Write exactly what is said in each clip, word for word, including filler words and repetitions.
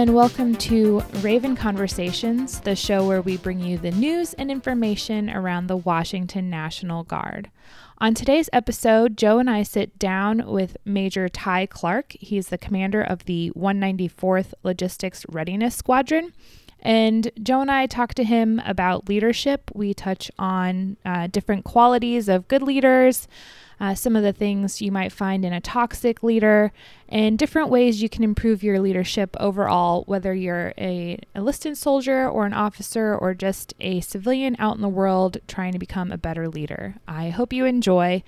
and welcome to Raven Conversations, the show where we bring you the news and information around the Washington National Guard. On today's episode, Joe and I sit down with Major Ty Clark. He's the commander of the one ninety-fourth Logistics Readiness Squadron. And Joe and I talk to him about leadership. We touch on uh, different qualities of good leaders, uh, some of the things you might find in a toxic leader, and different ways you can improve your leadership overall, whether you're a enlisted soldier or an officer or just a civilian out in the world trying to become a better leader. I hope you enjoy.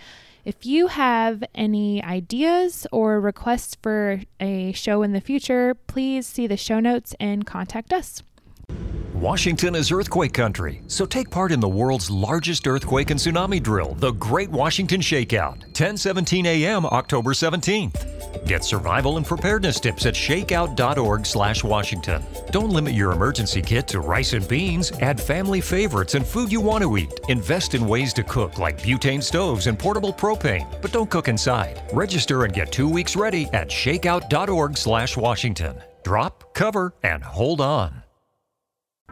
If you have any ideas or requests for a show in the future, please see the show notes and contact us. Washington is earthquake country, so take part in the world's largest earthquake and tsunami drill, the Great Washington Shakeout, ten seventeen a.m., October seventeenth. Get survival and preparedness tips at shakeout dot org slash Washington. Don't limit your emergency kit to rice and beans. Add family favorites and food you want to eat. Invest in ways to cook like butane stoves and portable propane, but don't cook inside. Register and get two weeks ready at shakeout dot org slash Washington. Drop, cover, and hold on.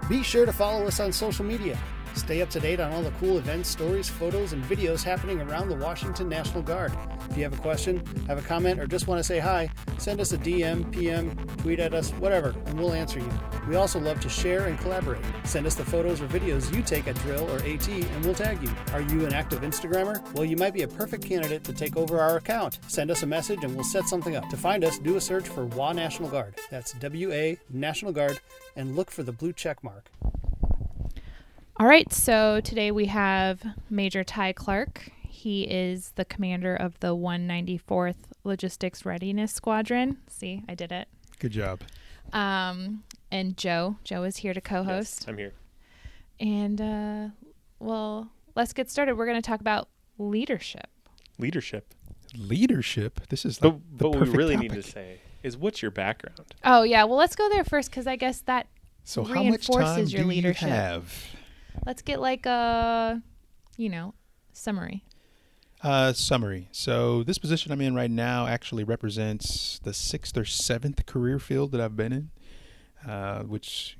Be sure to follow us on social media. Stay up to date on all the cool events, stories, photos, and videos happening around the Washington National Guard. If you have a question, have a comment, or just want to say hi, send us a D M, P M, tweet at us, whatever, and we'll answer you. We also love to share and collaborate. Send us the photos or videos you take at drill or AT, and we'll tag you. Are you an active Instagrammer? Well, you might be a perfect candidate to take over our account. Send us a message, and we'll set something up. To find us, do a search for W A National Guard. That's W A National Guard, and look for the blue check mark. All right, so today we have Major Ty Clark. He is the commander of the one ninety-fourth Logistics Readiness Squadron. See, I did it. Good job. Um, and Joe. Joe is here to co-host. Yes, I'm here. And, uh, well, let's get started. We're going to talk about leadership. Leadership. Leadership? This is the, the What we really topic. need to say is, what's your background? Oh, yeah. Well, let's go there first because I guess that so reinforces how much time your do leadership. You have? Let's get like a, you know, summary. Uh, summary. So this position I'm in right now actually represents the sixth or seventh career field that I've been in, uh, which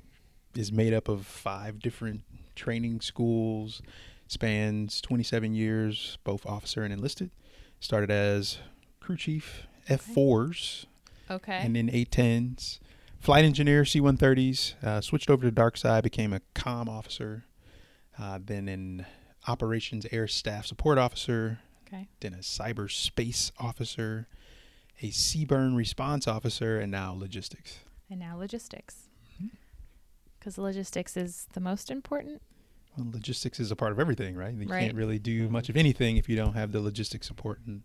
is made up of five different training schools, spans twenty-seven years, both officer and enlisted. Started as crew chief, F fours. Okay. And then A tens. Flight engineer, C one thirties. Uh, switched over to dark side, became a comm officer. Uh, then an operations air staff support officer, okay. Then a cyberspace officer, a seaburn response officer, and now logistics. And now logistics. Because mm-hmm. logistics is the most important. Well, logistics is a part of everything, right? You right. can't really do mm-hmm. much of anything if you don't have the logistics support and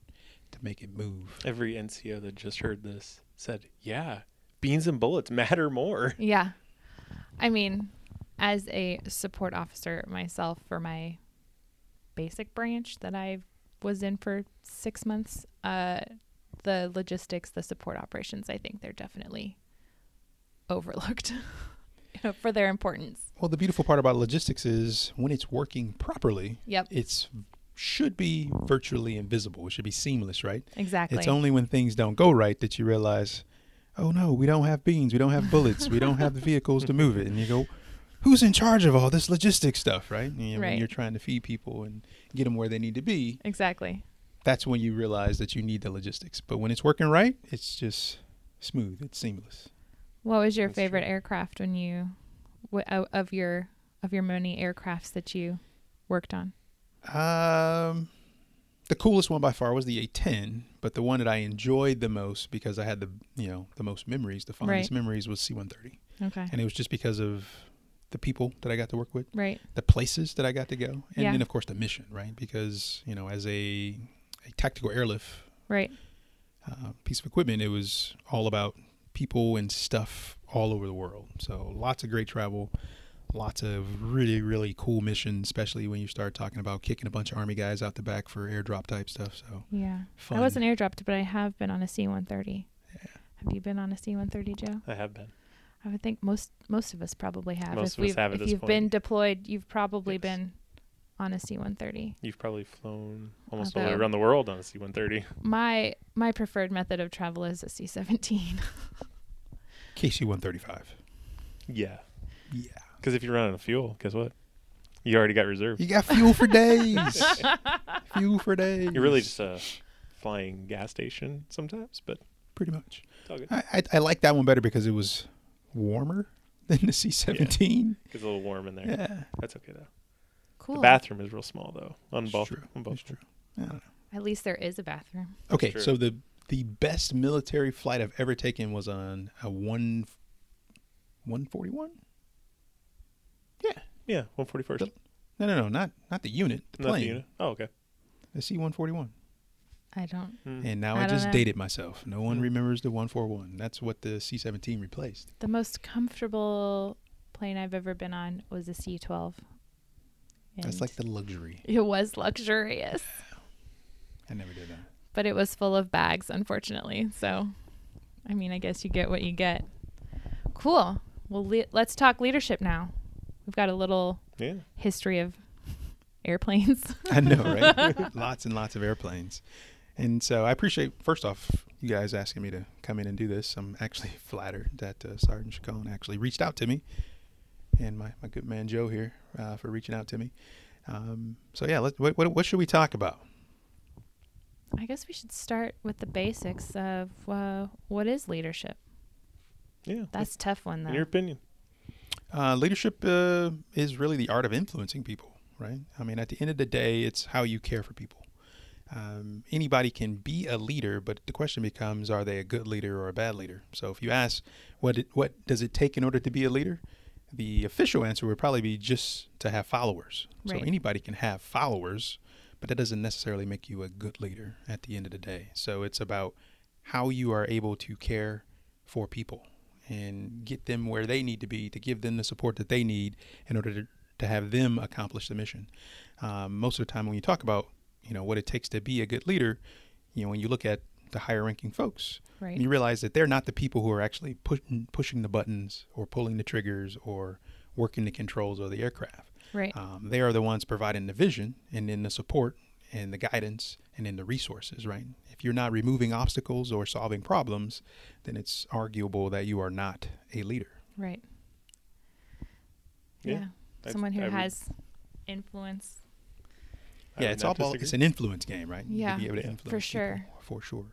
to make it move. Every N C O that just heard this said, yeah, beans and bullets matter more. Yeah. I mean... As a support officer myself for my basic branch that I was in for six months, uh, the logistics, the support operations, I think they're definitely overlooked you know, for their importance. Well, the beautiful part about logistics is when it's working properly, yep. it's should be virtually invisible. It should be seamless, right? Exactly. It's only when things don't go right that you realize, oh, no, we don't have beans. We don't have bullets. We don't have the vehicles to move it. And you go... Who's in charge of all this logistics stuff, right? You know, right? When you're trying to feed people and get them where they need to be. Exactly. That's when you realize that you need the logistics. But when it's working right, it's just smooth. It's seamless. What was your that's favorite true. aircraft when you, what, of your of your many aircrafts that you worked on? Um, the coolest one by far was the A ten, but the one that I enjoyed the most because I had the you know the most memories, the fondest right. memories was C one thirty. Okay. And it was just because of the people that I got to work with, right? The places that I got to go, and yeah. then of course the mission, right? Because you know, as a, a tactical airlift, right, uh, piece of equipment, it was all about people and stuff all over the world. So lots of great travel, lots of really really cool missions, especially when you start talking about kicking a bunch of Army guys out the back for airdrop type stuff. So yeah, fun. I wasn't airdropped, but I have been on a C one thirty. Yeah. Have you been on a C one thirty, Joe? I have been. I would think most most of us probably have. Most if of us have at this point. If you've been deployed, you've probably yes. been on a C one thirty. You've probably flown almost all the way around the world on a C one thirty. My my preferred method of travel is a C seventeen. K C one thirty-five. Yeah. Yeah. Because if you're running out of fuel, guess what? You already got reserves. You got fuel for days. Fuel for days. You're really just a flying gas station sometimes, but pretty much. It's all good. I, I, I like that one better because it was warmer than the C seventeen. Yeah, it's a little warm in there. Yeah. That's okay, though. Cool. The bathroom is real small, though. On both. On both. It's true. I don't know. At least there is a bathroom. Okay, so the the best military flight I've ever taken was on a one, one forty-one? Yeah. Yeah, one forty-first. The, no, no, no, not not the unit, the not plane. The unit. Oh, okay. The C one forty-one. I don't. And now I, I just know. dated myself. No one mm. remembers the one forty-one. That's what the C seventeen replaced. The most comfortable plane I've ever been on was a C twelve. That's like the luxury. It was luxurious. I never did that. But it was full of bags, unfortunately. So, I mean, I guess you get what you get. Cool. Well, le- let's talk leadership now. We've got a little yeah. history of airplanes. I know, right? Lots and lots of airplanes. And so I appreciate, first off, you guys asking me to come in and do this. I'm actually flattered that uh, Sergeant Chacon actually reached out to me. And my, my good man Joe here uh, for reaching out to me. Um, so, yeah, let's, what, what, what should we talk about? I guess we should start with the basics of uh, what is leadership. Yeah. That's a tough one, though. In your opinion. Uh, leadership uh, is really the art of influencing people, right? I mean, at the end of the day, it's how you care for people. Um, anybody can be a leader, but the question becomes, are they a good leader or a bad leader? So if you ask, what it, what does it take in order to be a leader? The official answer would probably be just to have followers. Right. So anybody can have followers, but that doesn't necessarily make you a good leader at the end of the day. So it's about how you are able to care for people and get them where they need to be to give them the support that they need in order to, to have them accomplish the mission. Um, most of the time when you talk about, you know, what it takes to be a good leader, you know, when you look at the higher ranking folks, right, you realize that they're not the people who are actually pushing pushing the buttons or pulling the triggers or working the controls of the aircraft. Right. Um, they are the ones providing the vision and then the support and the guidance and then the resources, right? If you're not removing obstacles or solving problems, then it's arguable that you are not a leader. Right. Yeah. yeah. Someone who I has would, influence. Yeah, it's all about, it's an influence game, right? Yeah, to be able to yeah. influence for sure. For sure.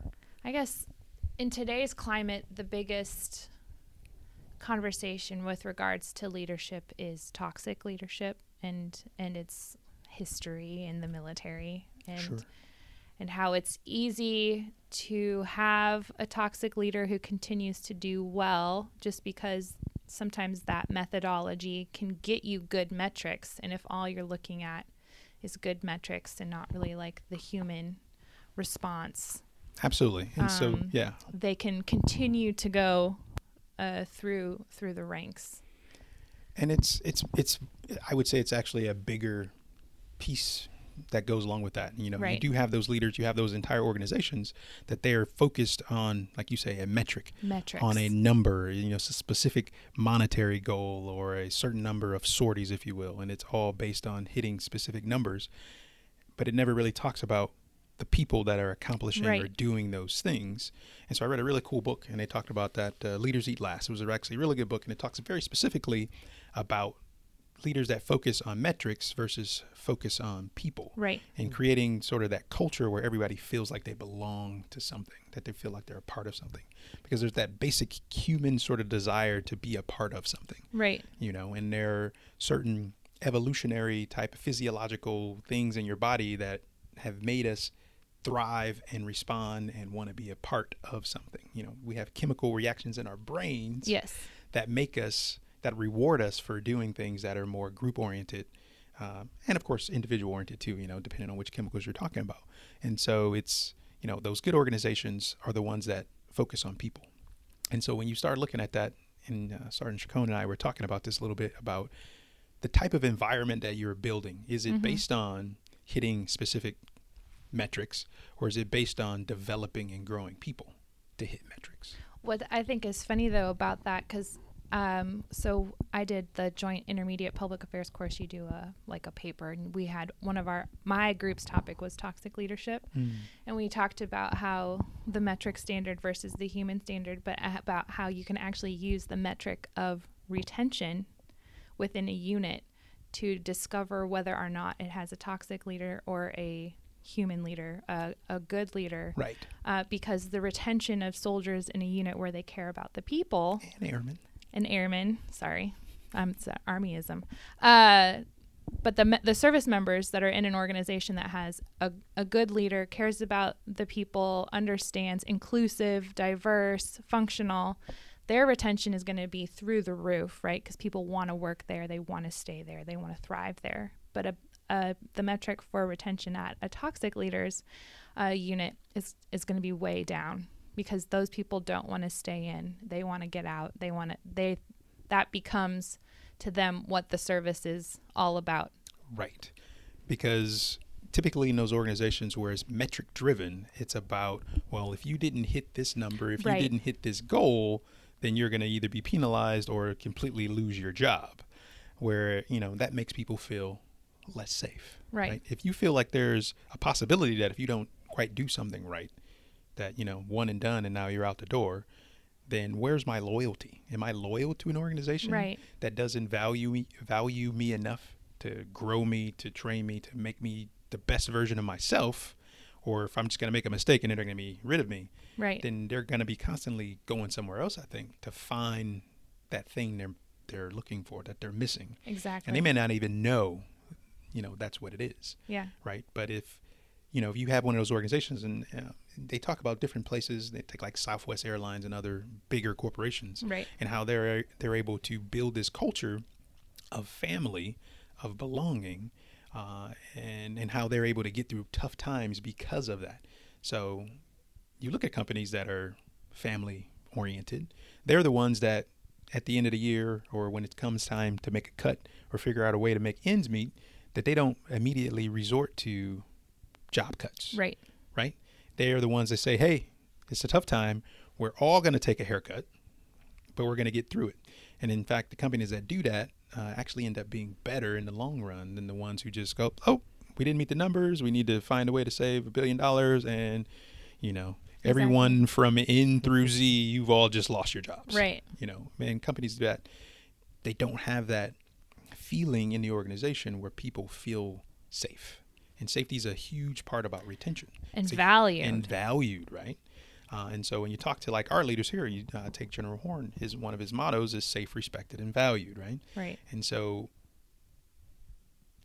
I guess in today's climate, the biggest conversation with regards to leadership is toxic leadership and and its history in the military and sure. and how it's easy to have a toxic leader who continues to do well just because sometimes that methodology can get you good metrics, and if all you're looking at is good metrics and not really like the human response. Absolutely. And um, so yeah. they can continue to go Uh, through through the ranks, and it's it's it's. I would say it's actually a bigger piece that goes along with that. You know, right. You do have those leaders, you have those entire organizations that they are focused on, like you say, a metric, Metrics. on a number, you know, it's a specific monetary goal or a certain number of sorties, if you will, and it's all based on hitting specific numbers. But it never really talks about the people that are accomplishing right. or doing those things. And so I read a really cool book, and they talked about that, uh, Leaders Eat Last. It was actually a really good book, and it talks very specifically about leaders that focus on metrics versus focus on people. Right. And creating sort of that culture where everybody feels like they belong to something, that they feel like they're a part of something. Because there's that basic human sort of desire to be a part of something. Right. You know, and there are certain evolutionary type of physiological things in your body that have made us thrive and respond and want to be a part of something. You know, we have chemical reactions in our brains yes. that make us, that reward us for doing things that are more group oriented. Um, and of course, individual oriented too, you know, depending on which chemicals you're talking about. And so it's, you know, those good organizations are the ones that focus on people. And so when you start looking at that, and uh, Sergeant Chacon and I were talking about this a little bit about the type of environment that you're building. Is it mm-hmm. based on hitting specific metrics, or is it based on developing and growing people to hit metrics? What I think is funny though about that, because Um, so I did the Joint Intermediate Public Affairs course. You do a like a paper, and we had one of our my group's topic was toxic leadership, mm. and we talked about how the metric standard versus the human standard, but about how you can actually use the metric of retention within a unit to discover whether or not it has a toxic leader or a human leader, uh, a good leader. Right. Uh, because the retention of soldiers in a unit where they care about the people. And airmen. And airmen, sorry. Um, it's an armyism. Uh, but the me- the service members that are in an organization that has a, a good leader, cares about the people, understands, inclusive, diverse, functional, their retention is going to be through the roof, right? Because people want to work there. They want to stay there. They want to thrive there. But a Uh, the metric for retention at a toxic leaders uh, unit is, is going to be way down because those people don't want to stay in. They want to get out. They want to, they, that becomes to them what the service is all about. Right. Because typically in those organizations where it's metric driven, it's about, well, if you didn't hit this number, if right. you didn't hit this goal, then you're going to either be penalized or completely lose your job, where, you know, that makes people feel less safe. Right. Right. If you feel like there's a possibility that if you don't quite do something right, that, you know, one and done and now you're out the door, then where's my loyalty? Am I loyal to an organization right. that doesn't value me, value me enough to grow me, to train me, to make me the best version of myself? Or if I'm just going to make a mistake and they're going to be rid of me, right. then they're going to be constantly going somewhere else, I think, to find that thing they're they're looking for, that they're missing. Exactly. And they may not even know you know, that's what it is. Yeah. Right. But if, you know, if you have one of those organizations and uh, they talk about different places, they take like Southwest Airlines and other bigger corporations right. and how they're, they're able to build this culture of family, of belonging, uh, and, and how they're able to get through tough times because of that. So you look at companies that are family oriented, they're the ones that at the end of the year or when it comes time to make a cut or figure out a way to make ends meet, that they don't immediately resort to job cuts. Right. Right? They are the ones that say, hey, it's a tough time. We're all going to take a haircut, but we're going to get through it. And in fact, the companies that do that uh, actually end up being better in the long run than the ones who just go, oh, we didn't meet the numbers. We need to find a way to save a billion dollars. And, you know, exactly. everyone from N through Z, you've all just lost your jobs. Right. You know, and companies do that. They don't have that feeling in the organization where people feel safe, and safety is a huge part about retention and safety, valued and valued, right? Uh, and so when you talk to like our leaders here, you uh, take General Horn. His one of his mottos is safe, respected, and valued, right? Right. And so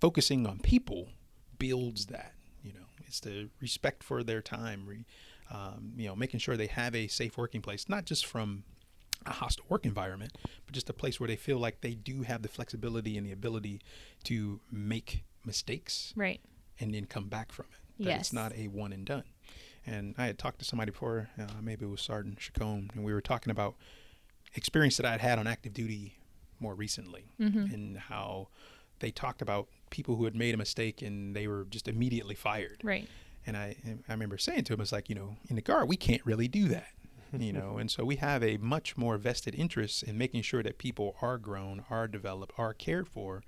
focusing on people builds that. You know, it's the respect for their time. Re, um, you know, making sure they have a safe working place, not just from a hostile work environment, but just a place where they feel like they do have the flexibility and the ability to make mistakes right. and then come back from it. That yes. It's not a one and done. And I had talked to somebody before, uh, maybe it was Sergeant Chacon, and we were talking about experience that I'd had on active duty more recently mm-hmm. and how they talked about people who had made a mistake and they were just immediately fired. Right. And I, I remember saying to him, it's like, you know, in the Guard, we can't really do that. You know, and so we have a much more vested interest in making sure that people are grown, are developed, are cared for,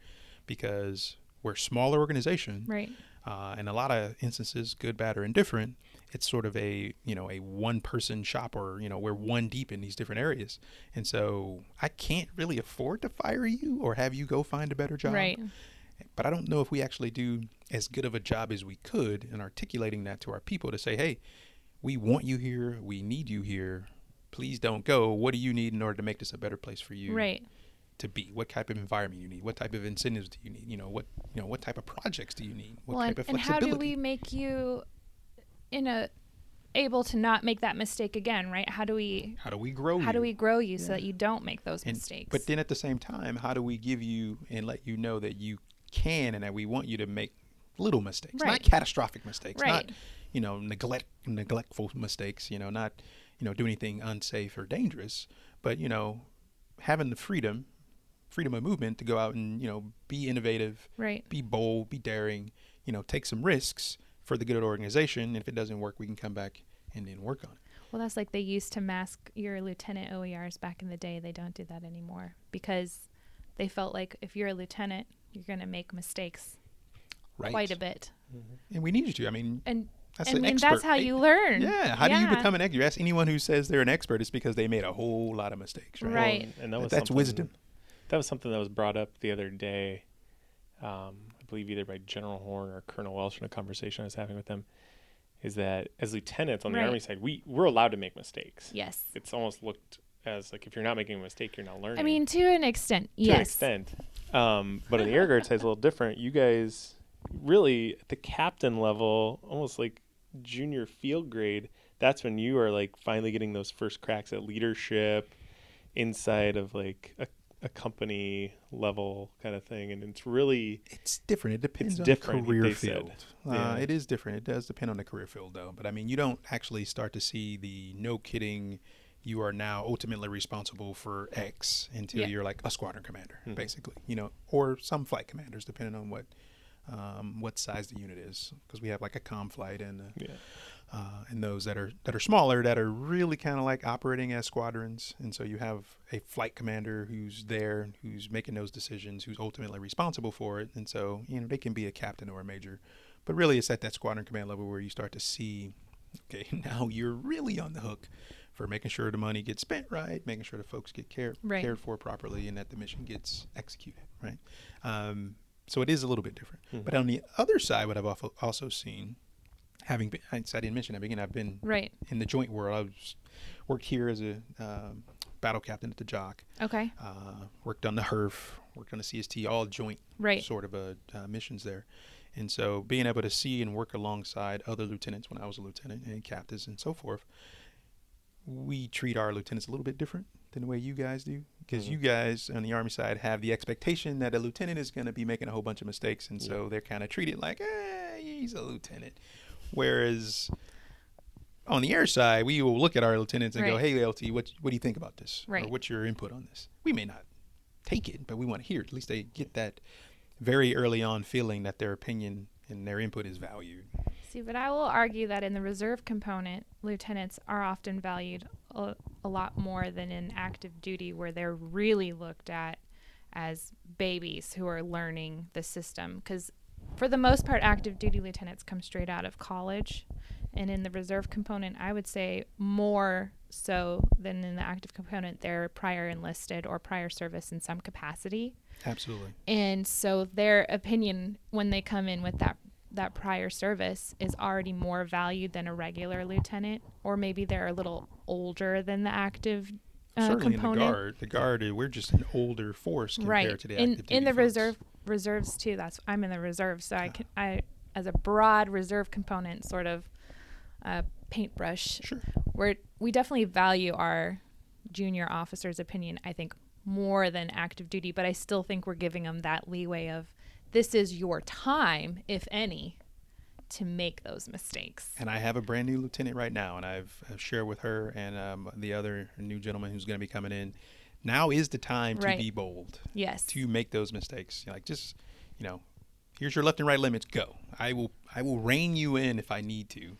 because we're a smaller organization. Right. Uh, in a lot of instances, good, bad, or indifferent, it's sort of a, you know, a one-person shop, or, you know, we're one deep in these different areas. And so I can't really afford to fire you or have you go find a better job. Right. But I don't know if we actually do as good of a job as we could in articulating that to our people to say, hey, we want you here. We need you here. Please don't go. What do you need in order to make this a better place for you right. to be? What type of environment you need? What type of incentives do you need? You know, what you know, what type of projects do you need? What well, type and, of flexibility? And how do we make you in a able to not make that mistake again, right? How do we How do we grow how you? How do we grow you yeah. so that you don't make those and, mistakes? But then at the same time, how do we give you and let you know that you can and that we want you to make little mistakes, right. not catastrophic mistakes, right. not you know, neglect, neglectful mistakes, you know, not, you know, do anything unsafe or dangerous, but, you know, having the freedom, freedom of movement to go out and, you know, be innovative, right. be bold, be daring, you know, take some risks for the good of the organization. And if it doesn't work, we can come back and then work on it. Well, that's like they used to mask your lieutenant O E Rs back in the day. They don't do that anymore because they felt like if you're a lieutenant, you're going to make mistakes right. quite a bit. Mm-hmm. And we needed to. I mean, and that's, and, an and that's how you learn. Yeah. How yeah. do you become an expert? You ask anyone who says they're an expert, it's because they made a whole lot of mistakes. Right. right. Well, and that was That's wisdom. That was something that was brought up the other day, um, I believe either by General Horn or Colonel Welsh in a conversation I was having with them. Is that as lieutenants on the right. Army side, we, we're allowed to make mistakes. Yes. It's almost looked as like if you're not making a mistake, you're not learning. I mean, to an extent, yes. To an extent. Um, but on the Air Guard side, it's a little different. You guys really at the captain level, almost like junior field grade, that's when you are like finally getting those first cracks at leadership inside of like a a company level kind of thing, and it's really it's different it depends on the career field. uh, yeah. It is different. It does depend on the career field though, but I mean you don't actually start to see the no kidding you are now ultimately responsible for X until yeah. you're like a squadron commander, mm-hmm. basically, you know, or some flight commanders depending on what um what size the unit is, because we have like a comm flight and uh, yeah Uh, and those that are that are smaller that are really kind of like operating as squadrons. And so you have a flight commander who's there, who's making those decisions, who's ultimately responsible for it. And so, you know, they can be a captain or a major. But really it's at that squadron command level where you start to see, okay, now you're really on the hook for making sure the money gets spent right, making sure the folks get care- right. cared for properly and that the mission gets executed, right? Um, so it is a little bit different. Mm-hmm. But on the other side, what I've also seen, having been, I didn't mention that again, I've been right. in the joint world. I was, worked here as a um, battle captain at the J O C. Okay. Uh, worked on the HERF, worked on the C S T, all joint right. sort of a, uh, missions there. And so being able to see and work alongside other lieutenants when I was a lieutenant and captains and so forth, we treat our lieutenants a little bit different than the way you guys do, because mm-hmm. you guys on the Army side have the expectation that a lieutenant is going to be making a whole bunch of mistakes. And yeah. so they're kind of treated like, eh, he's a lieutenant. Whereas on the air side, we will look at our lieutenants and right. go, hey, L T, what what do you think about this? Right. Or what's your input on this? We may not take it, but we want to hear it. At least they get that very early on feeling that their opinion and their input is valued. See, but I will argue that in the reserve component, lieutenants are often valued a, a lot more than in active duty, where they're really looked at as babies who are learning the system. Because for the most part, active duty lieutenants come straight out of college. And in the reserve component, I would say more so than in the active component, they're prior enlisted or prior service in some capacity. Absolutely. And so their opinion when they come in with that that prior service is already more valued than a regular lieutenant, or maybe they're a little older than the active uh, Certainly component. In the Guard. The Guard, we're just an older force compared right. to the active in, duty in the folks. reserve reserves too. That's I'm in the reserve, so I can I as a broad reserve component sort of uh, paintbrush. Sure. Where we definitely value our junior officer's opinion, I think, more than active duty, but I still think we're giving them that leeway of this is your time, if any, to make those mistakes. And I have a brand new lieutenant right now, and I've, I've shared with her and um, the other new gentleman who's going to be coming in. Now is the time right. to be bold. Yes. To make those mistakes. Like just, you know, here's your left and right limits. Go. I will. I will rein you in if I need to.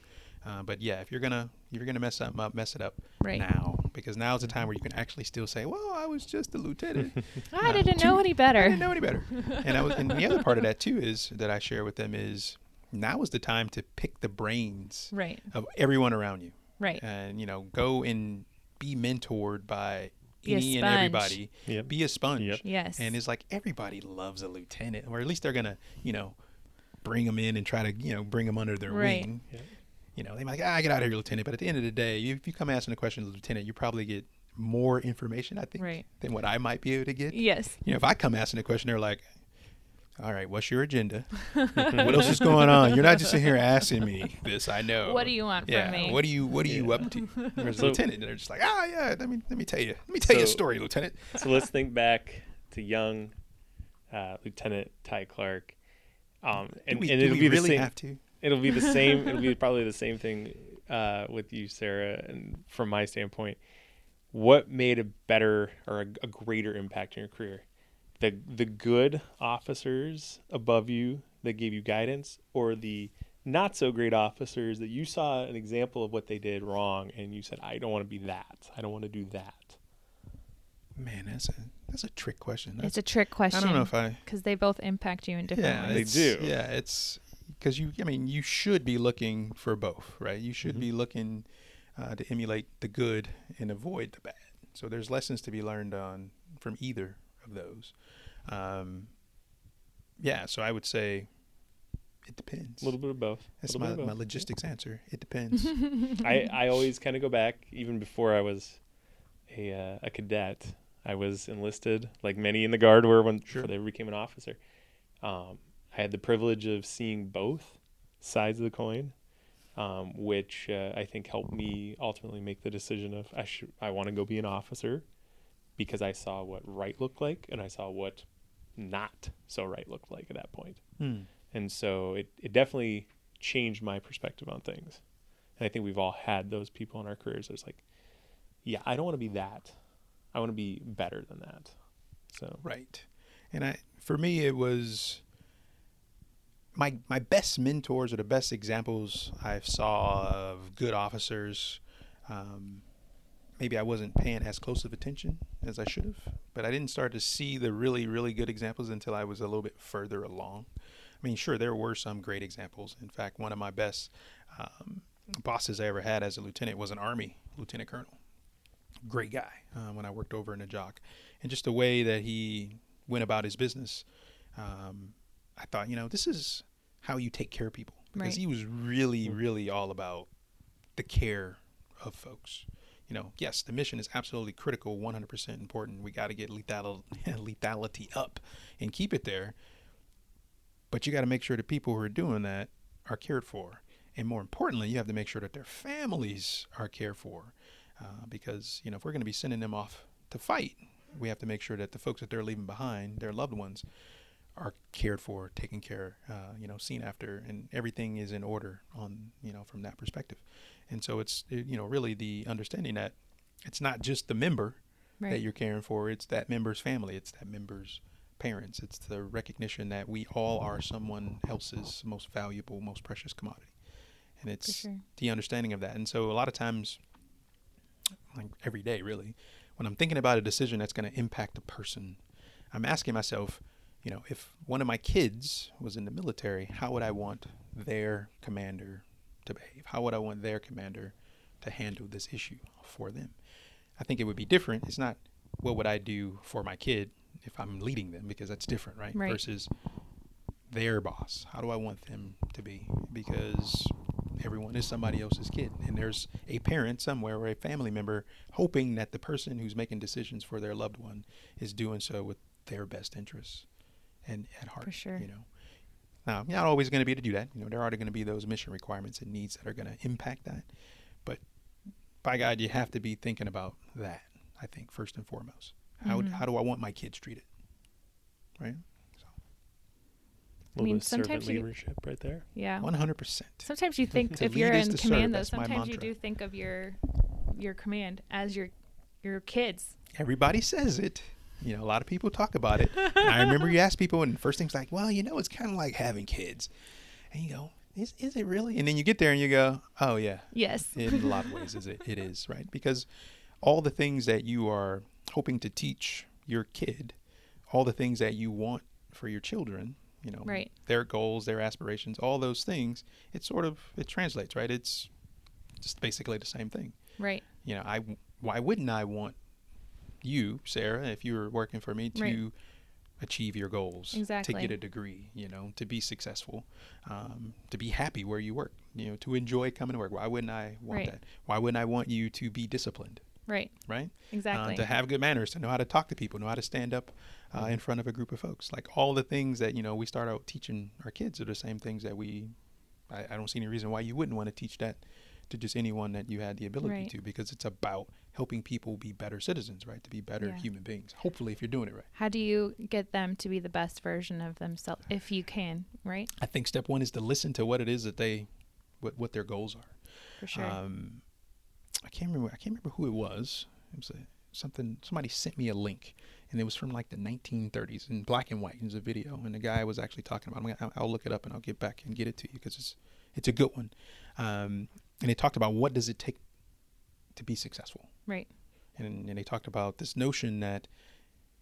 Uh, but yeah, if you're gonna, if you're gonna mess something up, mess it up right. now, because now's the time where you can actually still say, "Well, I was just a lieutenant. I uh, didn't two, know any better. I didn't know any better." And I was. And the other part of that too is that I share with them is now is the time to pick the brains right. of everyone around you. Right. And you know, go and be mentored by. Any and everybody yep. be a sponge yep. yes and it's like everybody loves a lieutenant, or at least they're gonna, you know, bring them in and try to, you know, bring them under their right. wing yep. You know, they might like, ah, get out of here, lieutenant, but at the end of the day, if you come asking a question to the lieutenant, you probably get more information, I think right. than what I might be able to get. Yes, you know, if I come asking a question, they're like, all right, what's your agenda? What else is going on? You're not just sitting here asking me this. I know. What do you want yeah. from me? What do you What are yeah. you up to? There's so, a lieutenant, and they're just like, ah, oh, yeah. Let me Let me tell you. Let me tell so, you a story, Lieutenant. So let's think back to young uh, Lieutenant Ty Clark. Um, and, we, and it'll be really the same, have to? It'll be the same. It'll be probably the same thing uh, with you, Sarah. And from my standpoint, what made a better or a, a greater impact in your career? The the good officers above you that gave you guidance, or the not so great officers that you saw an example of what they did wrong and you said, I don't want to be that. I don't want to do that? Man, that's a that's a trick question. That's, it's a trick question. I don't know if I... Because they both impact you in different yeah, ways. They do. Yeah, it's... Because you, I mean, you should be looking for both, right? You should mm-hmm. be looking uh, to emulate the good and avoid the bad. So there's lessons to be learned on from either of those. Um, yeah, so I would say it depends. A little bit of both. That's my, both. my logistics answer. It depends. I, I always kind of go back, even before I was a uh, a cadet, I was enlisted, like many in the Guard were when sure. before they became an officer. Um I had the privilege of seeing both sides of the coin, um, which uh, I think helped me ultimately make the decision of I should I want to go be an officer, because I saw what right looked like and I saw what not so right looked like at that point. Mm. And so it, it definitely changed my perspective on things. And I think we've all had those people in our careers that's like, yeah, I don't want to be that. I want to be better than that. So right. And I for me it was... My my best mentors are the best examples I've saw of good officers. Um, maybe I wasn't paying as close of attention as I should have, but I didn't start to see the really, really good examples until I was a little bit further along. I mean, sure, there were some great examples. In fact, one of my best um, bosses I ever had as a lieutenant was an Army lieutenant colonel. Great guy uh, when I worked over in the J O C. And just the way that he went about his business, um, I thought, you know, this is... how you take care of people, because right. he was really, really all about the care of folks. You know, yes, the mission is absolutely critical, one hundred percent important. We got to get lethal- lethality up and keep it there. But you got to make sure the people who are doing that are cared for. And more importantly, you have to make sure that their families are cared for, uh, because, you know, if we're going to be sending them off to fight, we have to make sure that the folks that they're leaving behind, their loved ones, are cared for, taken care, uh, you know, seen after, and everything is in order on, you know, from that perspective. And so it's, it, you know, really the understanding that it's not just the member right. that you're caring for, it's that member's family, it's that member's parents, it's the recognition that we all are someone else's most valuable, most precious commodity. And it's sure. the understanding of that. And so a lot of times, like every day really, when I'm thinking about a decision that's going to impact a person, I'm asking myself, you know, if one of my kids was in the military, how would I want their commander to behave? How would I want their commander to handle this issue for them? I think it would be different. It's not what would I do for my kid if I'm leading them, because that's different, right? Right. Versus their boss. How do I want them to be? Because everyone is somebody else's kid. And there's a parent somewhere or a family member hoping that the person who's making decisions for their loved one is doing so with their best interests. And at heart, for sure. you know, now not always going to be to do that. You know, there are going to be those mission requirements and needs that are going to impact that. But by God, you have to be thinking about that. I think first and foremost, mm-hmm. how how do I want my kids treated? Right. So, I mean, sometimes you, leadership right there. Yeah, one hundred percent. Sometimes you think if you're in command, though, sometimes you do think of your your command as your your kids. Everybody says it. You know, a lot of people talk about it. And I remember you ask people, and the first thing's like, well, you know, it's kind of like having kids. And you go, is is it really? And then you get there and you go, oh, yeah. Yes. In a lot of ways, is it, it is, right? Because all the things that you are hoping to teach your kid, all the things that you want for your children, you know, right. their goals, their aspirations, all those things, it sort of, it translates, right? It's just basically the same thing. Right. You know, I why wouldn't I want you, Sarah, if you were working for me, to right. achieve your goals, exactly. to get a degree, you know, to be successful, um, to be happy where you work, you know, to enjoy coming to work. Why wouldn't I want right. that? Why wouldn't I want you to be disciplined? Right. Right? Exactly. Uh, to have good manners, to know how to talk to people, know how to stand up uh, mm-hmm. in front of a group of folks. Like all the things that, you know, we start out teaching our kids are the same things that we, I, I don't see any reason why you wouldn't want to teach that to just anyone that you had the ability right. to, because it's about helping people be better citizens, right? To be better yeah. human beings, hopefully, if you're doing it right. How do you get them to be the best version of themselves, if you can, right? I think step one is to listen to what it is that they, what, what their goals are. For sure. Um, I can't remember, I can't remember who it was. It was a, something, somebody sent me a link, and it was from like the nineteen thirties in black and white. It was a video, and the guy was actually talking about it. I'm gonna, I'll look it up and I'll get back and get it to you, because it's It's a good one. Um, and it talked about what does it take to be successful. Right. And, and they talked about this notion that,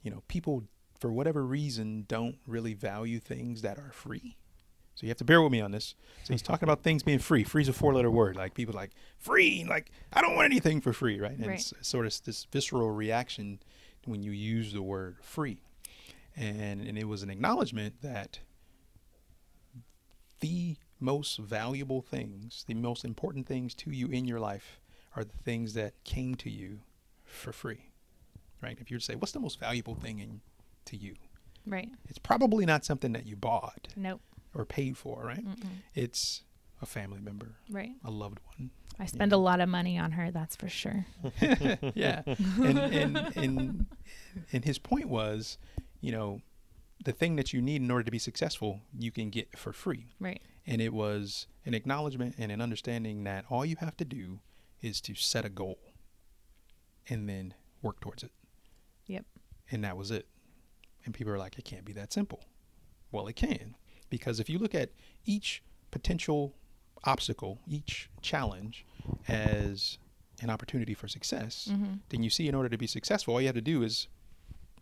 you know, people for whatever reason don't really value things that are free. So you have to bear with me on this. So he's talking about things being free. Free is a four-letter word. Like people like, free, like I don't want anything for free, right? And right. It's sort of this visceral reaction when you use the word free. And, and it was an acknowledgement that the most valuable things, the most important things to you in your life are the things that came to you for free, right? If you were to say, what's the most valuable thing in, to you? Right. It's probably not something that you bought. Nope. Or paid for, right? Mm-mm. It's a family member, right? A loved one. I spend yeah. a lot of money on her, that's for sure. Yeah. and, and and and his point was, you know, the thing that you need in order to be successful, you can get for free. Right. And it was an acknowledgement and an understanding that all you have to do is to set a goal and then work towards it. Yep. And that was it. And people are like, it can't be that simple. Well, it can. Because if you look at each potential obstacle, each challenge as an opportunity for success, mm-hmm. then you see in order to be successful, all you have to do is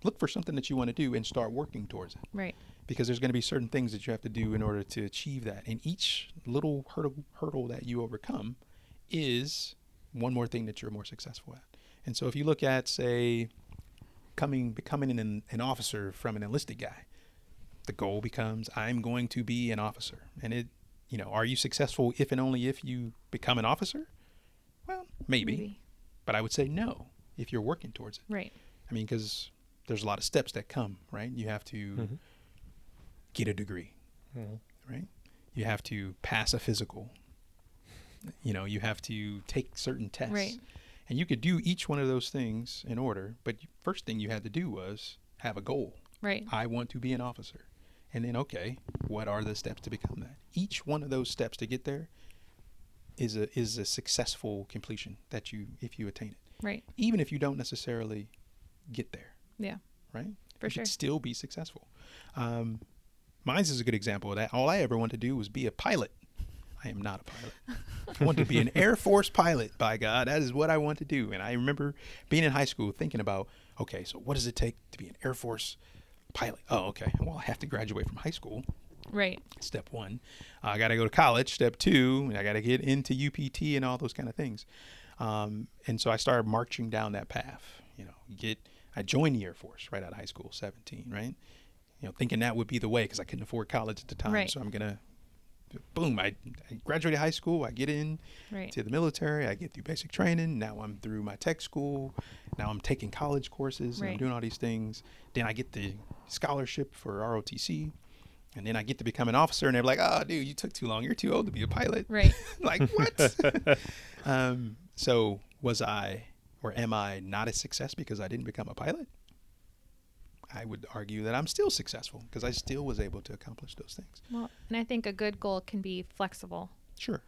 look for something that you want to do and start working towards it. Right. Because there's going to be certain things that you have to do in order to achieve that. And each little hurdle, hurdle that you overcome is one more thing that you're more successful at. And so if you look at, say, coming becoming an, an officer from an enlisted guy, the goal becomes, I'm going to be an officer. And it, you know, are you successful if and only if you become an officer? Well, maybe. maybe. But I would say no, if you're working towards it. Right. I mean, because there's a lot of steps that come, right? You have to mm-hmm. get a degree, mm-hmm. right? You have to pass a physical. You know, you have to take certain tests. Right. And you could do each one of those things in order, but first thing you had to do was have a goal. Right. I want to be an officer. And then, okay, what are the steps to become that? Each one of those steps to get there is a is a successful completion that you if you attain it. Right. Even if you don't necessarily get there. Yeah. Right? For you sure. You could still be successful. Um, mine's is a good example of that. All I ever wanted to do was be a pilot. I am not a pilot. I want to be an Air Force pilot, by God. That is what I want to do. And I remember being in high school thinking about, okay, so what does it take to be an Air Force pilot? Oh, okay. Well, I have to graduate from high school. Right. Step one. Uh, I got to go to college. Step two. And I got to get into U P T and all those kind of things. Um, and so I started marching down that path. You know, get. I joined the Air Force right out of high school, seventeen, right? You know, thinking that would be the way because I couldn't afford college at the time. Right. So I'm going to, boom, I, I graduated high school. I get in right. to the military. I get through basic training. Now I'm through my tech school. Now I'm taking college courses. Right. And I'm doing all these things. Then I get the scholarship for R O T C, and then I get to become an officer, and they're like, oh dude, you took too long, you're too old to be a pilot, right? Like, what? um so was I or am I not a success because I didn't become a pilot? I would argue that I'm still successful because I still was able to accomplish those things. Well, and I think a good goal can be flexible. Sure.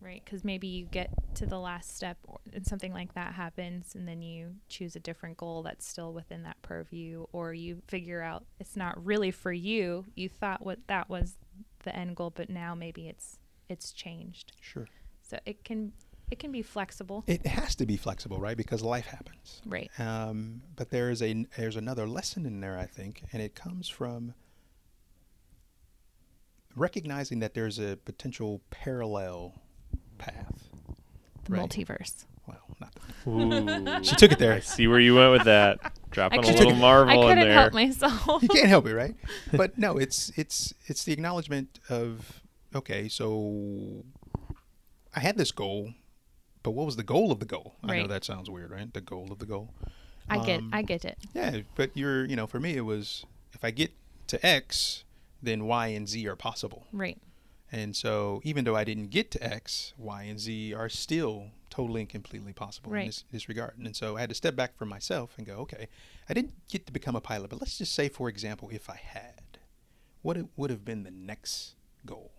Right, because maybe you get to the last step and something like that happens, and then you choose a different goal that's still within that purview, or you figure out it's not really for you. You thought what that was the end goal, but now maybe it's it's changed. Sure. So it can it can be flexible. It has to be flexible, right? Because life happens. Right. Um, but there is a there's another lesson in there, I think, and it comes from recognizing that there's a potential parallel path. The right? multiverse. Well, not the Ooh. She took it there. I see where you went with that. Dropping a little Marvel in there. I couldn't help myself. You can't help it, right? But no, it's it's it's the acknowledgement of, okay, so I had this goal, but what was the goal of the goal? Right. I know that sounds weird, right? The goal of the goal. I um, get I get it. Yeah, but you're, you know, for me it was, if I get to X, then Y and Z are possible. Right. And so even though I didn't get to X, Y, and Z are still totally and completely possible right. in this, this regard. And so I had to step back for myself and go, okay, I didn't get to become a pilot, but let's just say, for example, if I had, what it would have been the next goal,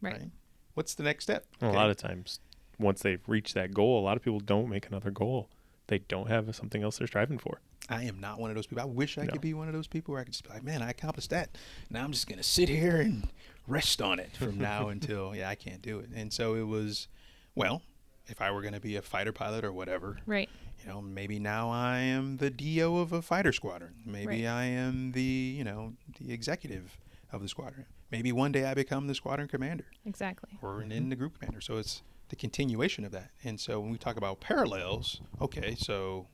right? right? What's the next step? Okay. A lot of times, once they've reached that goal, a lot of people don't make another goal. They don't have something else they're striving for. I am not one of those people. I wish I no. could be one of those people where I could just be like, man, I accomplished that. Now I'm just going to sit here and rest on it from now until, yeah, I can't do it. And so it was, well, if I were going to be a fighter pilot or whatever, right? You know, maybe now I am the D O of a fighter squadron. Maybe right. I am the, you know, the executive of the squadron. Maybe one day I become the squadron commander. Exactly. Or mm-hmm. in the group commander. So it's the continuation of that. And so when we talk about parallels, okay, so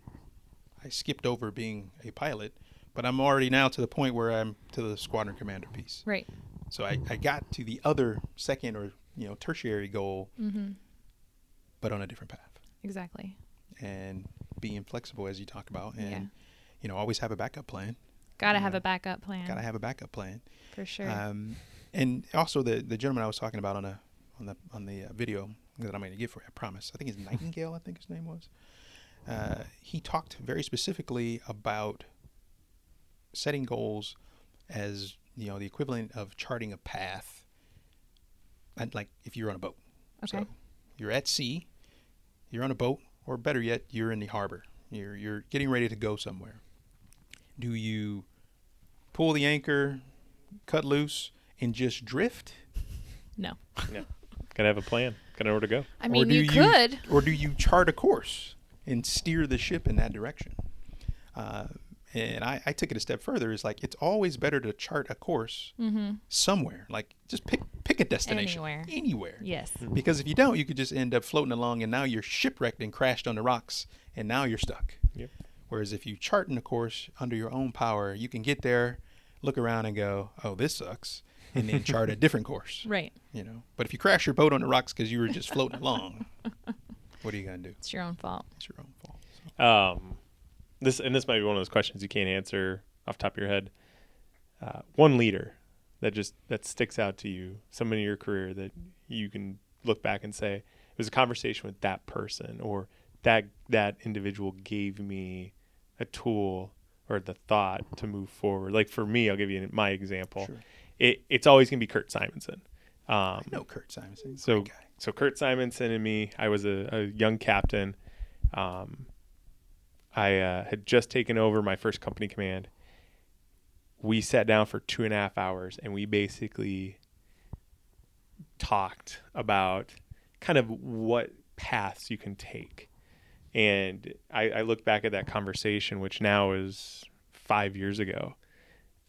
I skipped over being a pilot, but I'm already now to the point where I'm to the squadron commander piece. Right. So I, I got to the other second or, you know, tertiary goal, mm-hmm. but on a different path. Exactly. And being flexible, as you talk about, and, yeah. you know, always have a backup plan. Gotta have know, a backup plan. Gotta have a backup plan. For sure. Um, and also the, the gentleman I was talking about on a on the on the uh, video that I'm going to give for you, I promise. I think it's Nightingale. I think his name was. Uh, he talked very specifically about setting goals as, you know, the equivalent of charting a path. And like if you're on a boat, okay. So you're at sea, you're on a boat, or better yet, you're in the harbor. You're you're getting ready to go somewhere. Do you pull the anchor, cut loose, and just drift? No. No. Gotta have a plan. Gotta know where to go. I mean, you could. Or do you chart a course and steer the ship in that direction? Uh, and I, I took it a step further. It's like it's always better to chart a course mm-hmm. somewhere. Like just pick pick a destination. Anywhere. Anywhere. Yes. Mm-hmm. Because if you don't, you could just end up floating along, and now you're shipwrecked and crashed on the rocks, and now you're stuck. Yep. Whereas if you chart in a course under your own power, you can get there, look around and go, oh, this sucks, and then chart a different course. Right. You know, but if you crash your boat on the rocks because you were just floating along, what are you going to do? It's your own fault. It's your own fault. So. Um, this And this might be one of those questions you can't answer off the top of your head. Uh, one leader that just that sticks out to you, someone in your career that you can look back and say, it was a conversation with that person, or that that individual gave me a tool or the thought to move forward. Like for me, I'll give you my example. Sure. It, it's always going to be Kurt Simonson. Um, I know Kurt Simonson. So, great guy. So Kurt Simonson and me, I was a, a young captain. Um, I uh, had just taken over my first company command. We sat down for two and a half hours and we basically talked about kind of what paths you can take. And I, I look back at that conversation, which now is five years ago,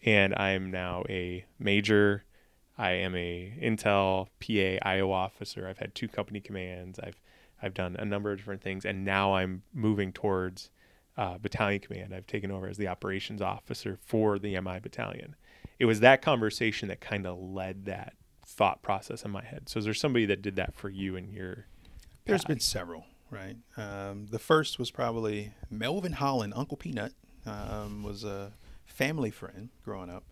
and I am now a major. I am a Intel P A I O officer. I've had two company commands. I've I've done a number of different things, and now I'm moving towards uh, battalion command. I've taken over as the operations officer for the M I battalion. It was that conversation that kind of led that thought process in my head. So is there somebody that did that for you in your? There's uh, been several. Right. Um, the first was probably Melvin Holland. Uncle Peanut um, was a family friend growing up,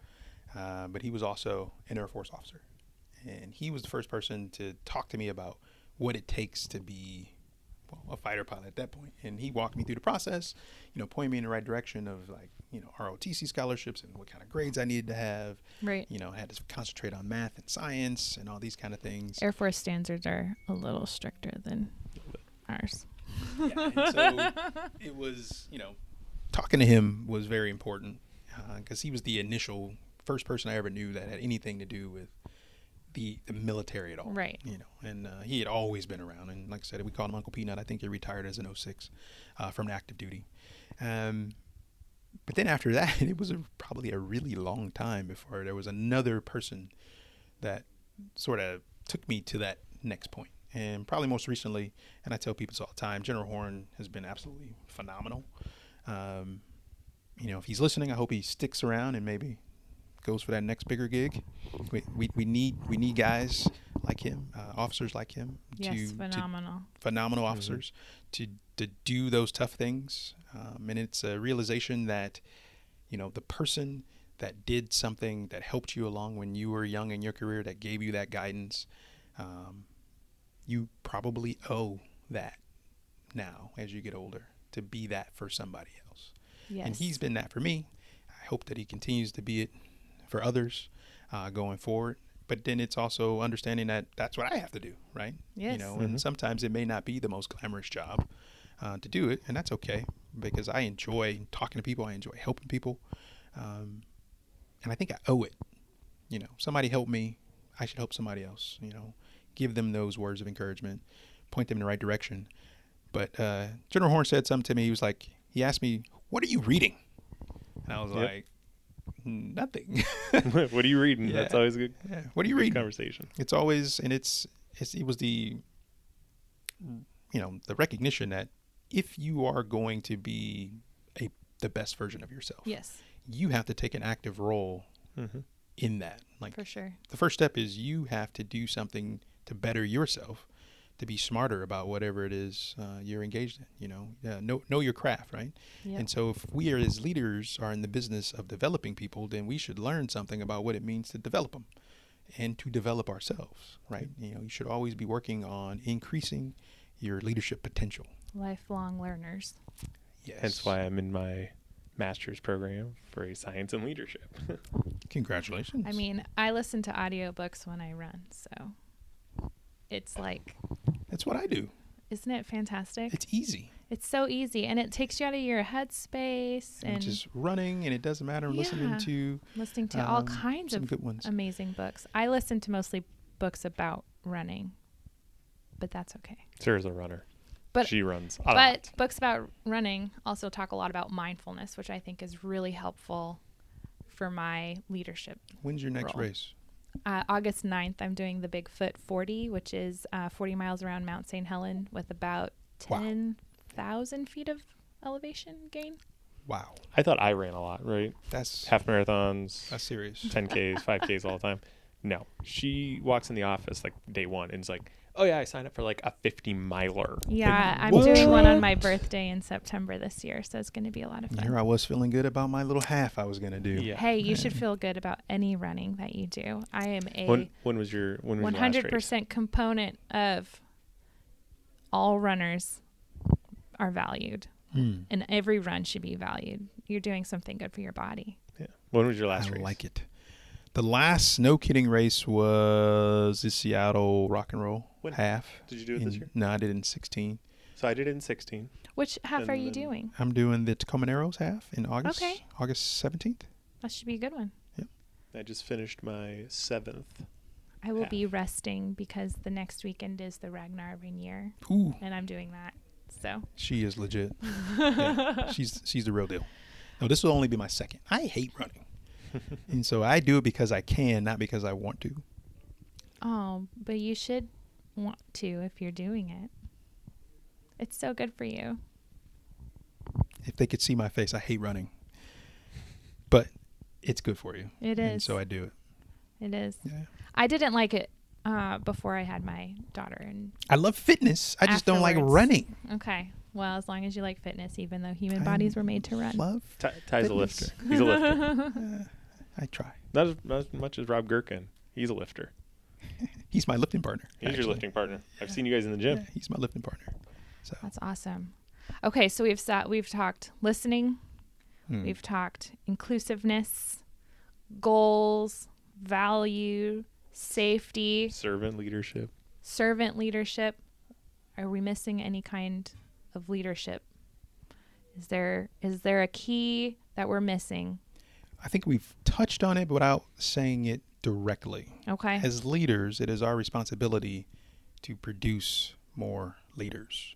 uh, but he was also an Air Force officer. And he was the first person to talk to me about what it takes to be well, a fighter pilot at that point. And he walked me through the process, you know, pointing me in the right direction of like, you know, R O T C scholarships and what kind of grades I needed to have. Right. You know, I had to concentrate on math and science and all these kind of things. Air Force standards are a little stricter than... Yeah, and so it was, you know, talking to him was very important because uh, he was the initial first person I ever knew that had anything to do with the, the military at all. Right. You know, and uh, he had always been around. And like I said, we called him Uncle Peanut. I think he retired as an oh six uh, from active duty. Um, but then after that, it was a, probably a really long time before there was another person that sort of took me to that next point. And probably most recently, and I tell people this all the time, General Horn has been absolutely phenomenal. Um, you know, if he's listening, I hope he sticks around and maybe goes for that next bigger gig. We we, we need we need guys like him, uh, officers like him. Yes, to, phenomenal. To, phenomenal officers mm-hmm. to, to do those tough things. Um, and it's a realization that, you know, the person that did something that helped you along when you were young in your career, that gave you that guidance, um, you probably owe that now as you get older to be that for somebody else. Yes. And he's been that for me. I hope that he continues to be it for others uh, going forward. But then it's also understanding that that's what I have to do, right? Yes. You know, mm-hmm. and sometimes it may not be the most glamorous job uh, to do it, and that's okay. because I enjoy talking to people. I enjoy helping people. Um, and I think I owe it. You know, somebody helped me. I should help somebody else, you know, give them those words of encouragement, point them in the right direction. But uh, General Horn said something to me. He was like, he asked me, "What are you reading?" And I was yep. like, nothing. What are you reading? Yeah. That's always a good. Yeah. What are you reading? Conversation. It's always, and it's, it's, it was the, you know, the recognition that if you are going to be a the best version of yourself, yes, you have to take an active role mm-hmm. in that. Like for sure, the first step is you have to do something to better yourself, to be smarter about whatever it is uh, you're engaged in. You know, yeah, know know your craft, right? Yep. And so if we are, as leaders are in the business of developing people, then we should learn something about what it means to develop them and to develop ourselves, right? You know, you should always be working on increasing your leadership potential. Lifelong learners. Yes. That's why I'm in my master's program for science and leadership. Congratulations. I mean, I listen to audiobooks when I run, so it's like... That's what I do. Isn't it fantastic? It's easy. It's so easy, and it takes you out of your headspace. And, and just running, and it doesn't matter. Yeah. Listening to... Listening to um, all kinds of good ones. Amazing books. I listen to mostly books about running, but that's okay. Sarah's a runner. But, she runs a but lot. But books about running also talk a lot about mindfulness, which I think is really helpful for my leadership. When's your next role. race? Uh, August ninth, I'm doing the Bigfoot forty, which is uh, forty miles around Mount Saint Helens with about ten thousand wow. feet of elevation gain. Wow. I thought I ran a lot, right? That's half marathons. That's serious. ten Ks, five Ks all the time. No. She walks in the office like day one and is like, oh, yeah, I signed up for like a fifty miler. Yeah, I'm what? doing one on my birthday in September this year, so it's going to be a lot of fun. Here I was feeling good about my little half I was going to do. Yeah. Hey, you Man. should feel good about any running that you do. I am a when, when was your, when was one hundred percent your last race? Component of all runners are valued, mm. and every run should be valued. You're doing something good for your body. Yeah. When was your last I race? I like it. The last, no kidding, race was the Seattle Rock and Roll when? half. Did you do it in, this year? No, I did it in sixteen. So I did it in sixteen. Which half and are you doing? I'm doing the Tacoma Narrows half in August. Okay. August seventeenth. That should be a good one. Yep. I just finished my seventh. I will half. be resting because the next weekend is the Ragnar Rainier. Ooh. And I'm doing that. So. She is legit. yeah. She's she's the real deal. No, this will only be my second. I hate running. And so I do it because I can, not because I want to. Oh, but you should want to if you're doing it. It's so good for you. If they could see my face, I hate running. But it's good for you. It is. And so I do it. It is. Yeah. I didn't like it uh, before I had my daughter. And I love fitness. I just afterwards. don't like running. Okay. Well, as long as you like fitness, even though human I bodies were made to run. Love T- Ty's fitness. a lifter. He's a lifter. uh, I try. Not as, not as much as Rob Gerkin. He's a lifter. He's my lifting partner. He's actually. your lifting partner. Yeah. I've seen you guys in the gym. Yeah, he's my lifting partner. So that's awesome. Okay, so we've sat, we've talked listening, mm. we've talked inclusiveness, goals, value, safety, servant leadership. Servant leadership. Are we missing any kind of leadership? Is there is there a key that we're missing? I think we've touched on it without saying it directly. Okay. As leaders, it is our responsibility to produce more leaders.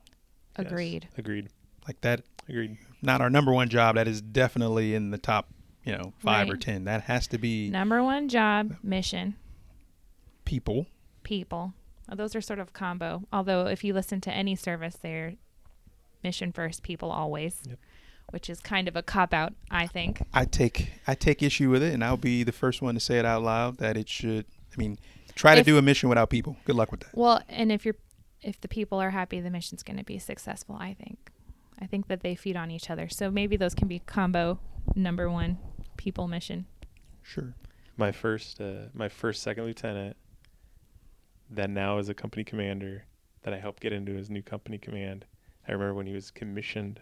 Agreed. Yes. Agreed. Like that. Agreed. Not our number one job. That is definitely in the top, you know, five right. or ten. That has to be number one job, mission. People. People. Well, those are sort of combo. Although if you listen to any service, they're mission first, people always, yep. which is kind of a cop-out, I think. I take I take issue with it, and I'll be the first one to say it out loud that it should, I mean, try if, to do a mission without people. Good luck with that. Well, and if you're, if the people are happy, the mission's going to be successful, I think. I think that they feed on each other. So maybe those can be combo number one, people mission. Sure. My first, uh, my first second lieutenant that now is a company commander that I helped get into his new company command, I remember when he was commissioned,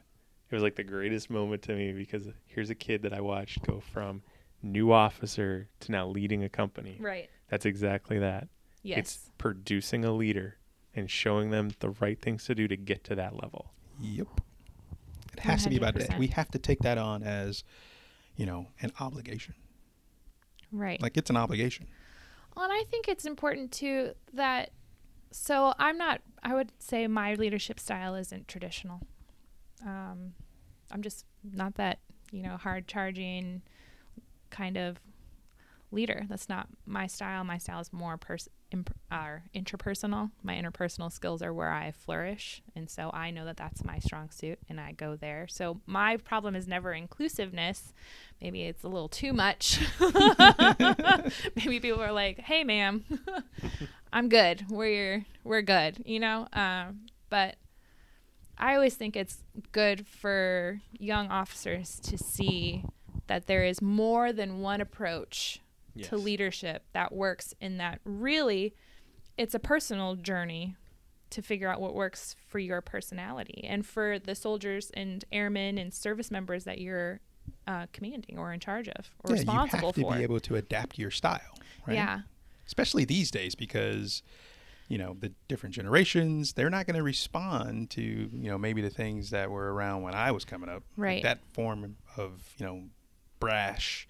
it was like the greatest moment to me because here's a kid that I watched go from new officer to now leading a company. Right. That's exactly that. Yes. It's producing a leader and showing them the right things to do to get to that level. Yep. It has one hundred percent to be about that. We have to take that on as, you know, an obligation. Right. Like, it's an obligation. Well, and I think it's important, too, that, so I'm not, I would say my leadership style isn't traditional. Um, I'm just not that, you know, hard-charging kind of leader. That's not my style. My style is more pers- imp- uh, interpersonal. My interpersonal skills are where I flourish, and so I know that that's my strong suit, and I go there. So my problem is never inclusiveness. Maybe it's a little too much. Maybe people are like, "Hey, ma'am, I'm good. We're we're good," you know. Um, but I always think it's good for young officers to see that there is more than one approach yes. to leadership that works, in that really it's a personal journey to figure out what works for your personality and for the soldiers and airmen and service members that you're uh, commanding or in charge of or yeah, responsible for. You have to for. be able to adapt your style, right? Yeah. Especially these days, because, you know, the different generations, they're not going to respond to, you know, maybe the things that were around when I was coming up. Right. Like that form of, you know, brash,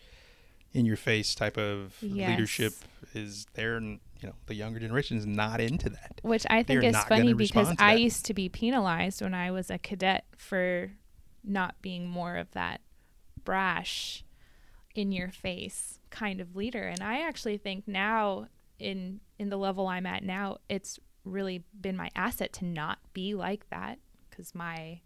in your face type of yes. leadership is there. You know, the younger generation is not into that. Which I think is funny, because I used to be penalized when I was a cadet for not being more of that brash, in your face kind of leader. And I actually think now in in the level I'm at now, it's really been my asset to not be like that, because my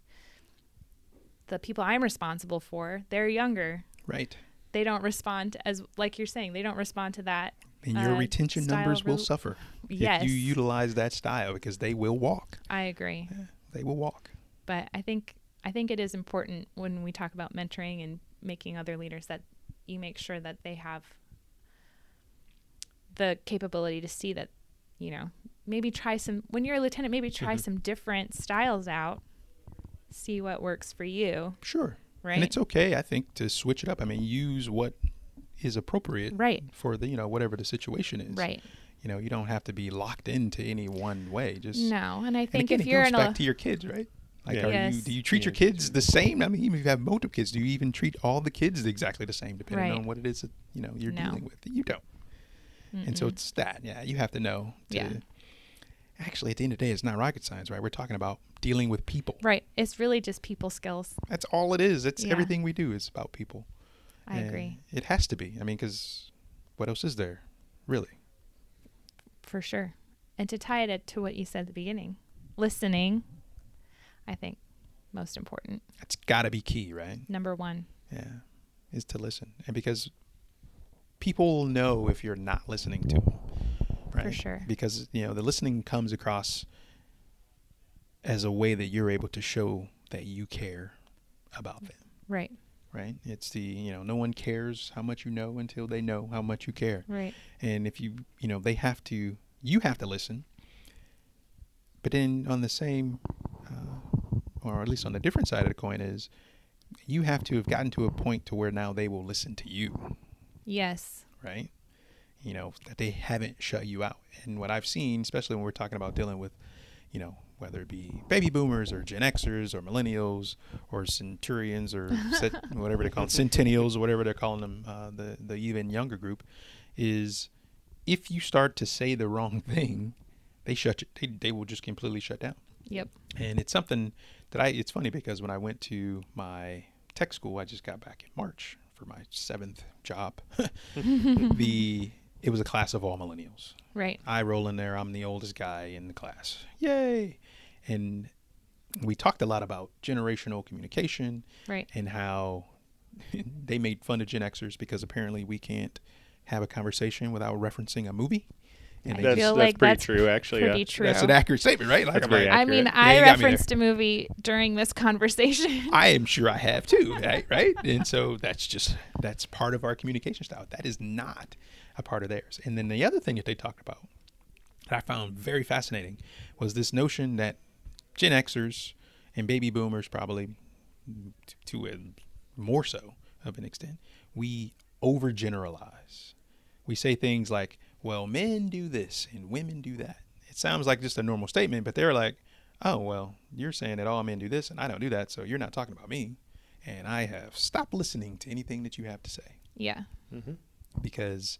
the people I'm responsible for, they're younger. Right. They don't respond as, like you're saying, they don't respond to that. And your uh, retention numbers will re- suffer yes. if you utilize that style, because they will walk. I agree. Yeah, they will walk. But I think I think it is important when we talk about mentoring and making other leaders that you make sure that they have the capability to see that, you know, maybe try some, when you're a lieutenant, maybe try mm-hmm. some different styles out, see what works for you. Sure. Right. And it's okay, I think, to switch it up. I mean, use what is appropriate right. for the, you know, whatever the situation is. Right. You know, you don't have to be locked into any one way. Just no. And I think, and again, if you're it goes in back a... to your kids, right? Like, yeah. are yes. you, do you treat yeah. your kids the same? I mean, even if you have multiple kids, do you even treat all the kids exactly the same, depending right. on what it is that, you know, you're no. dealing with? You don't. Mm-mm. And so it's that. Yeah, you have to know. To yeah. Actually, at the end of the day, it's not rocket science, right? We're talking about dealing with people. Right. It's really just people skills. That's all it is. It's yeah. everything we do is about people. I and agree. It has to be. I mean, because what else is there, really? For sure. And to tie it to what you said at the beginning, listening, I think, most important. That's got to be key, right? Number one. Yeah, is to listen. And because people know if you're not listening to them. Right? For sure. Because, you know, the listening comes across as a way that you're able to show that you care about them. Right. Right. It's the, you know, no one cares how much you know until they know how much you care. Right. And if you, you know, they have to, you have to listen. But then on the same, uh, or at least on the different side of the coin is, you have to have gotten to a point to where now they will listen to you. Yes. Right. You know, that they haven't shut you out. And what I've seen, especially when we're talking about dealing with, you know, whether it be baby boomers or Gen Xers or millennials or centurions or cent- whatever they call them, centennials or whatever they're calling them, uh, the, the even younger group, is if you start to say the wrong thing, they shut you, they, they will just completely shut down. Yep. And it's something that I, it's funny, because when I went to my tech school, I just got back in March for my seventh job, the... It was a class of all millennials. Right. I roll in there. I'm the oldest guy in the class. Yay. And we talked a lot about generational communication. Right. And how they made fun of Gen Xers because apparently we can't have a conversation without referencing a movie. And I that's, feel that's like pretty that's true, actually. Pretty yeah. true. That's an accurate statement, right? Like, like, I mean, I yeah, referenced me a movie during this conversation. I am sure I have too, right? right? And so that's just, that's part of our communication style. That is not a part of theirs. And then the other thing that they talked about that I found very fascinating was this notion that Gen Xers and baby boomers, probably to a more so of an extent, we overgeneralize. We say things like, well, men do this and women do that. It sounds like just a normal statement, but they're like, oh, well, you're saying that all men do this and I don't do that, so you're not talking about me. And I have stopped listening to anything that you have to say. Yeah. Mm-hmm. Because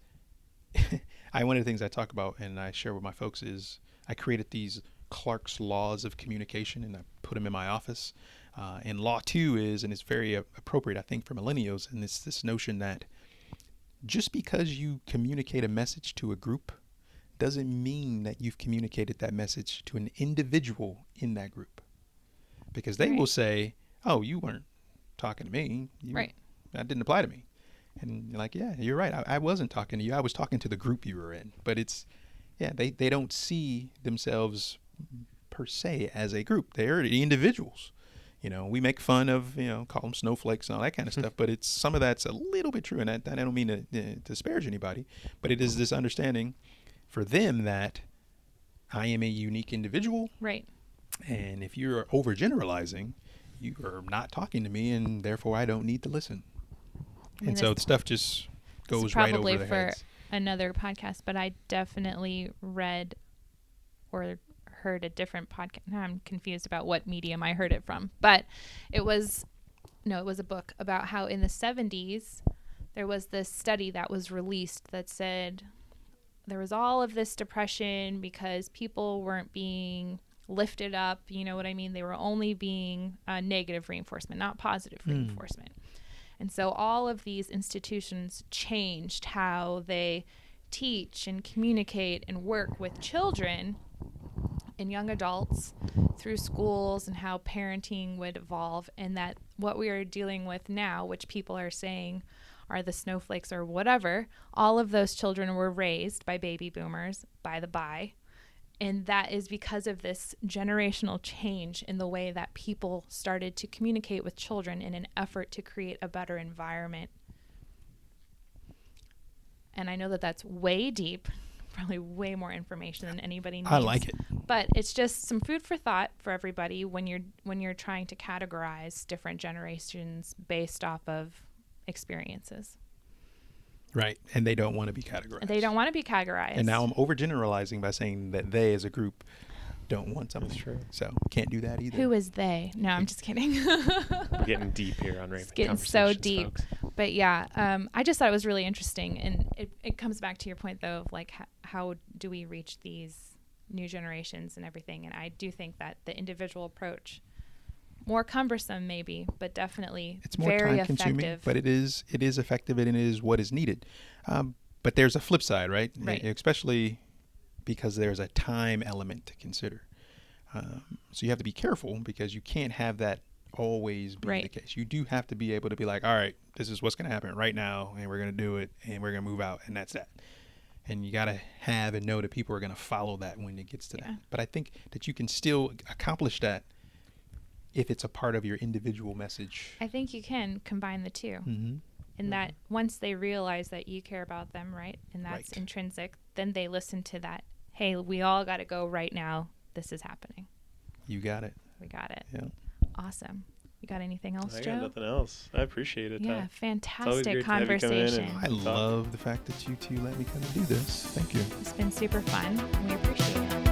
I, one of the things I talk about and I share with my folks is I created these Clark's Laws of Communication and I put them in my office. Uh, and law two is, and it's very uh, appropriate, I think, for millennials, and it's this notion that just because you communicate a message to a group doesn't mean that you've communicated that message to an individual in that group. Because they right. will say, oh, you weren't talking to me. You, right. That didn't apply to me. And you're like, yeah, you're right. I, I wasn't talking to you. I was talking to the group you were in. But it's, yeah, they, they don't see themselves per se as a group. They're individuals. You know, we make fun of, you know, call them snowflakes and all that kind of stuff, but it's some of that's a little bit true. And I, I don't mean to, to disparage anybody, but it is this understanding for them that I am a unique individual. Right. And if you're overgeneralizing, you are not talking to me and therefore I don't need to listen. And, and so the stuff just goes right over their heads. Probably for another podcast, but I definitely read or heard a different podcast. Now I'm confused about what medium I heard it from, but it was, no, it was a book about how in the seventies, there was this study that was released that said there was all of this depression because people weren't being lifted up. You know what I mean? They were only being uh, negative reinforcement, not positive mm. reinforcement. And so all of these institutions changed how they teach and communicate and work with children and young adults through schools and how parenting would evolve, and that what we are dealing with now, which people are saying are the snowflakes or whatever, all of those children were raised by baby boomers, by the by, and that is because of this generational change in the way that people started to communicate with children in an effort to create a better environment. And I know that that's way deep, probably way more information than anybody needs. I like it. But it's just some food for thought for everybody when you're when you're trying to categorize different generations based off of experiences. Right. And they don't want to be categorized. They don't want to be categorized. And now I'm overgeneralizing by saying that they as a group don't want something. That's true. So can't do that either. Who is they? No, I'm just kidding. We're getting deep here on Raven Conversations. It's getting so deep. Folks. But yeah, um, I just thought it was really interesting. And it, it comes back to your point, though, of like, how, how do we reach these new generations and everything? And I do think that the individual approach, more cumbersome maybe, but definitely it's more very effective. But it is it is effective and it is what is needed. Um, but there's a flip side, right? Right. Especially because there's a time element to consider. Um, so you have to be careful because you can't have that always be right. the case. You do have to be able to be like, all right, this is what's going to happen right now, and we're going to do it, and we're going to move out, and that's that. And you got to have and know that people are going to follow that when it gets to yeah. that. But I think that you can still accomplish that if it's a part of your individual message. I think you can combine the two. Mm-hmm. And that once they realize that you care about them, right, and that's right. intrinsic, then they listen to that. Hey, we all got to go right now. This is happening. You got it. We got it. Yeah. Awesome. You got anything else, I Joe? I got nothing else. I appreciate it. Yeah, Ty. Fantastic conversation. I love the fact that you two let me come and do this. Thank you. It's been super fun. We appreciate it.